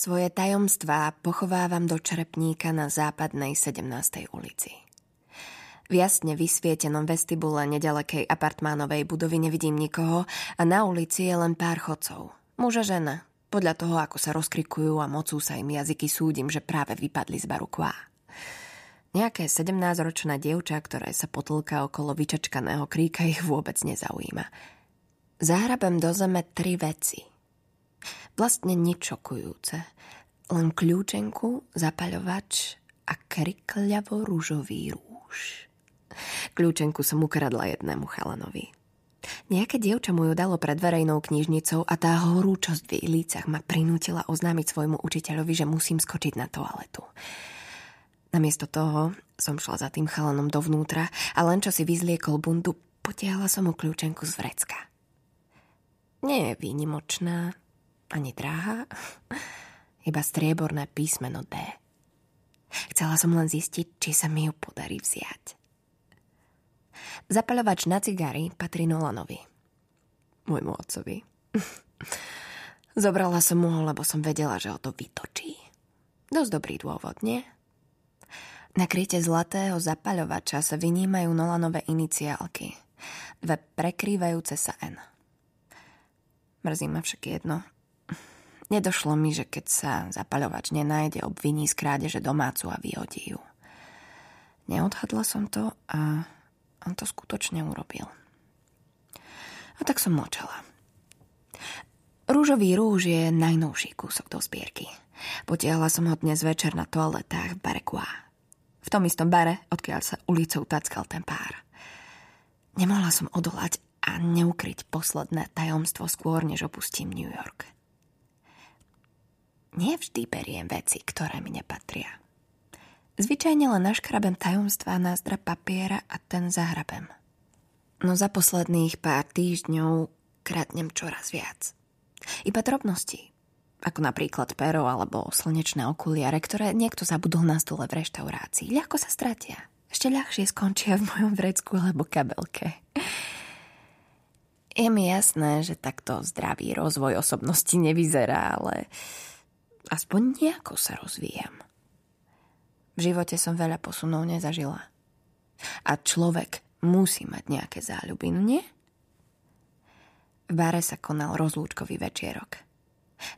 Svoje tajomstvá pochovávam do črepníka na západnej 17. ulici. V jasne vysvietenom vestibule nedalekej apartmánovej budovy nevidím nikoho a na ulici je len pár chodcov. Muž a žena. Podľa toho, ako sa rozkrikujú a mocú sa im jazyky, súdim, že práve vypadli z baru Kvá. Nejaké 17-ročná dievča, ktoré sa potlka okolo vyčačkaného kríka, ich vôbec nezaujíma. Zahrabem do zeme tri veci. Vlastne nič šokujúce. Len kľúčenku, zapaľovač a krikľavo-ružový rúž. Kľúčenku som ukradla jednému chalanovi. Nejaké dievča mu ju dalo pred verejnou knižnicou a tá horúčosť v jej lícach ma prinútila oznámiť svojmu učiteľovi, že musím skočiť na toaletu. Namiesto toho som šla za tým chalanom dovnútra a len čo si vyzliekol bundu, potiahla som mu kľúčenku z vrecka. Nie je výnimočná, ani drahá, iba strieborné písmeno D. Chcela som len zistiť, či sa mi ju podarí vziať. Zapaľovač na cigary patrí Nolanovi, môjmu otcovi. Zobrala som mu ho, lebo som vedela, že ho to vytočí. Dosť dobrý dôvod, nie? Na kryte zlatého zapaľovača sa vynímajú Nolanové iniciálky. Dve prekrývajúce sa N. Mrzí ma však jedno. Nedošlo mi, že keď sa zapaľovač nenájde, obviní z krádeže domácu a vyhodí ju. Neodhadla som to a on to skutočne urobil. A tak som mlčala. Rúžový rúž je najnovší kúsok do zbierky. Potiahla som ho dnes večer na toaletách v bare Kvá. V tom istom bare, odkiaľ sa ulicou tackal ten pár. Nemohla som odolať a neukryť posledné tajomstvo skôr, než opustím New York. Nevždy beriem veci, ktoré mi nepatria. Zvyčajne len naškrabem tajomstvá názdra papiera a ten zahrabem. No za posledných pár týždňov kradnem čoraz viac. Iba drobnosti, ako napríklad pero alebo slnečné okuliare, ktoré niekto zabudol na stole v reštaurácii. Ľahko sa stratia. Ešte ľahšie skončia v mojom vrecku alebo kabelke. Je mi jasné, že takto zdravý rozvoj osobnosti nevyzerá, ale aspoň nejako sa rozvíjam. V živote som veľa posunov nezažila. A človek musí mať nejaké záľuby, nie? V bare sa konal rozlúčkový večierok.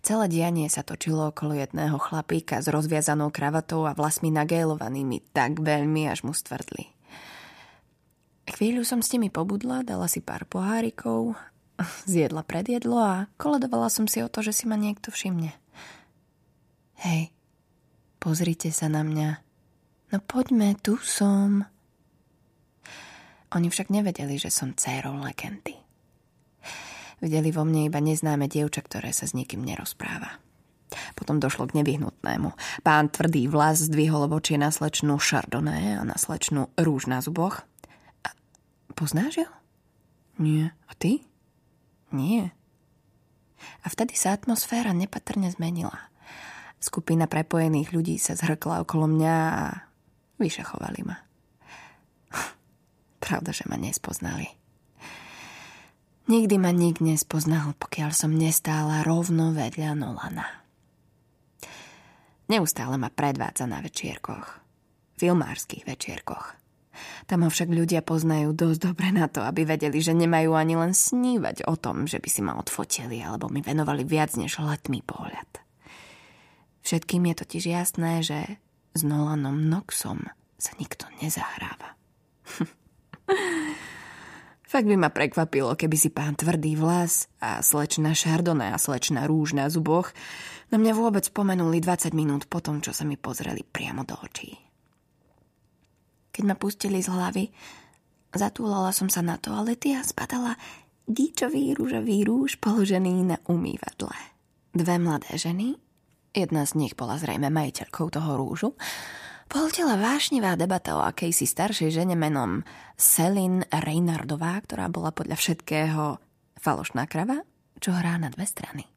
Celé dianie sa točilo okolo jedného chlapíka s rozviazanou kravatou a vlasmi nagélovanými tak veľmi, až mu stvrdli. Chvíľu som s nimi pobudla, dala si pár pohárikov, zjedla predjedlo a koledovala som si o to, že si ma niekto všimne. Hej, pozrite sa na mňa. No poďme, tu som. Oni však nevedeli, že som dcérou legendy. Videli vo mne iba neznáme dievča, ktoré sa s nikým nerozpráva. Potom došlo k nevyhnutnému. Pán Tvrdý vlas zdvihol obočie na slečnú Chardonnay a na slečnú rúž na zuboch. A poznáš ju? Nie. A ty? Nie. A vtedy sa atmosféra nepatrne zmenila. Skupina prepojených ľudí sa zhrkla okolo mňa a vyšachovali ma. Pravda, že ma nespoznali. Nikdy ma nikto nespoznal, pokiaľ som nestála rovno vedľa Nolana. Neustále ma predvádza na večierkoch. Filmárskych večierkoch. Tam ho však ľudia poznajú dosť dobre na to, aby vedeli, že nemajú ani len snívať o tom, že by si ma odfotili alebo mi venovali viac než letmý pohľad. Všetkým je totiž jasné, že s Nolanom Noxom sa nikto nezahráva. Fakt by ma prekvapilo, keby si pán Tvrdý vlas a slečna Chardonnay a slečna rúž na zuboch na mňa vôbec spomenuli 20 minút po tom, čo sa mi pozreli priamo do očí. Keď ma pustili z hlavy, zatúlala som sa na toalety a spadala díčový rúžový rúž položený na umývadle. Dve mladé ženy, jedna z nich bola zrejme majiteľkou toho rúžu, pohltila vášnivá debata o akejsi staršej žene menom Celine Reinardová, ktorá bola podľa všetkého falošná krava, čo hrá na dve strany.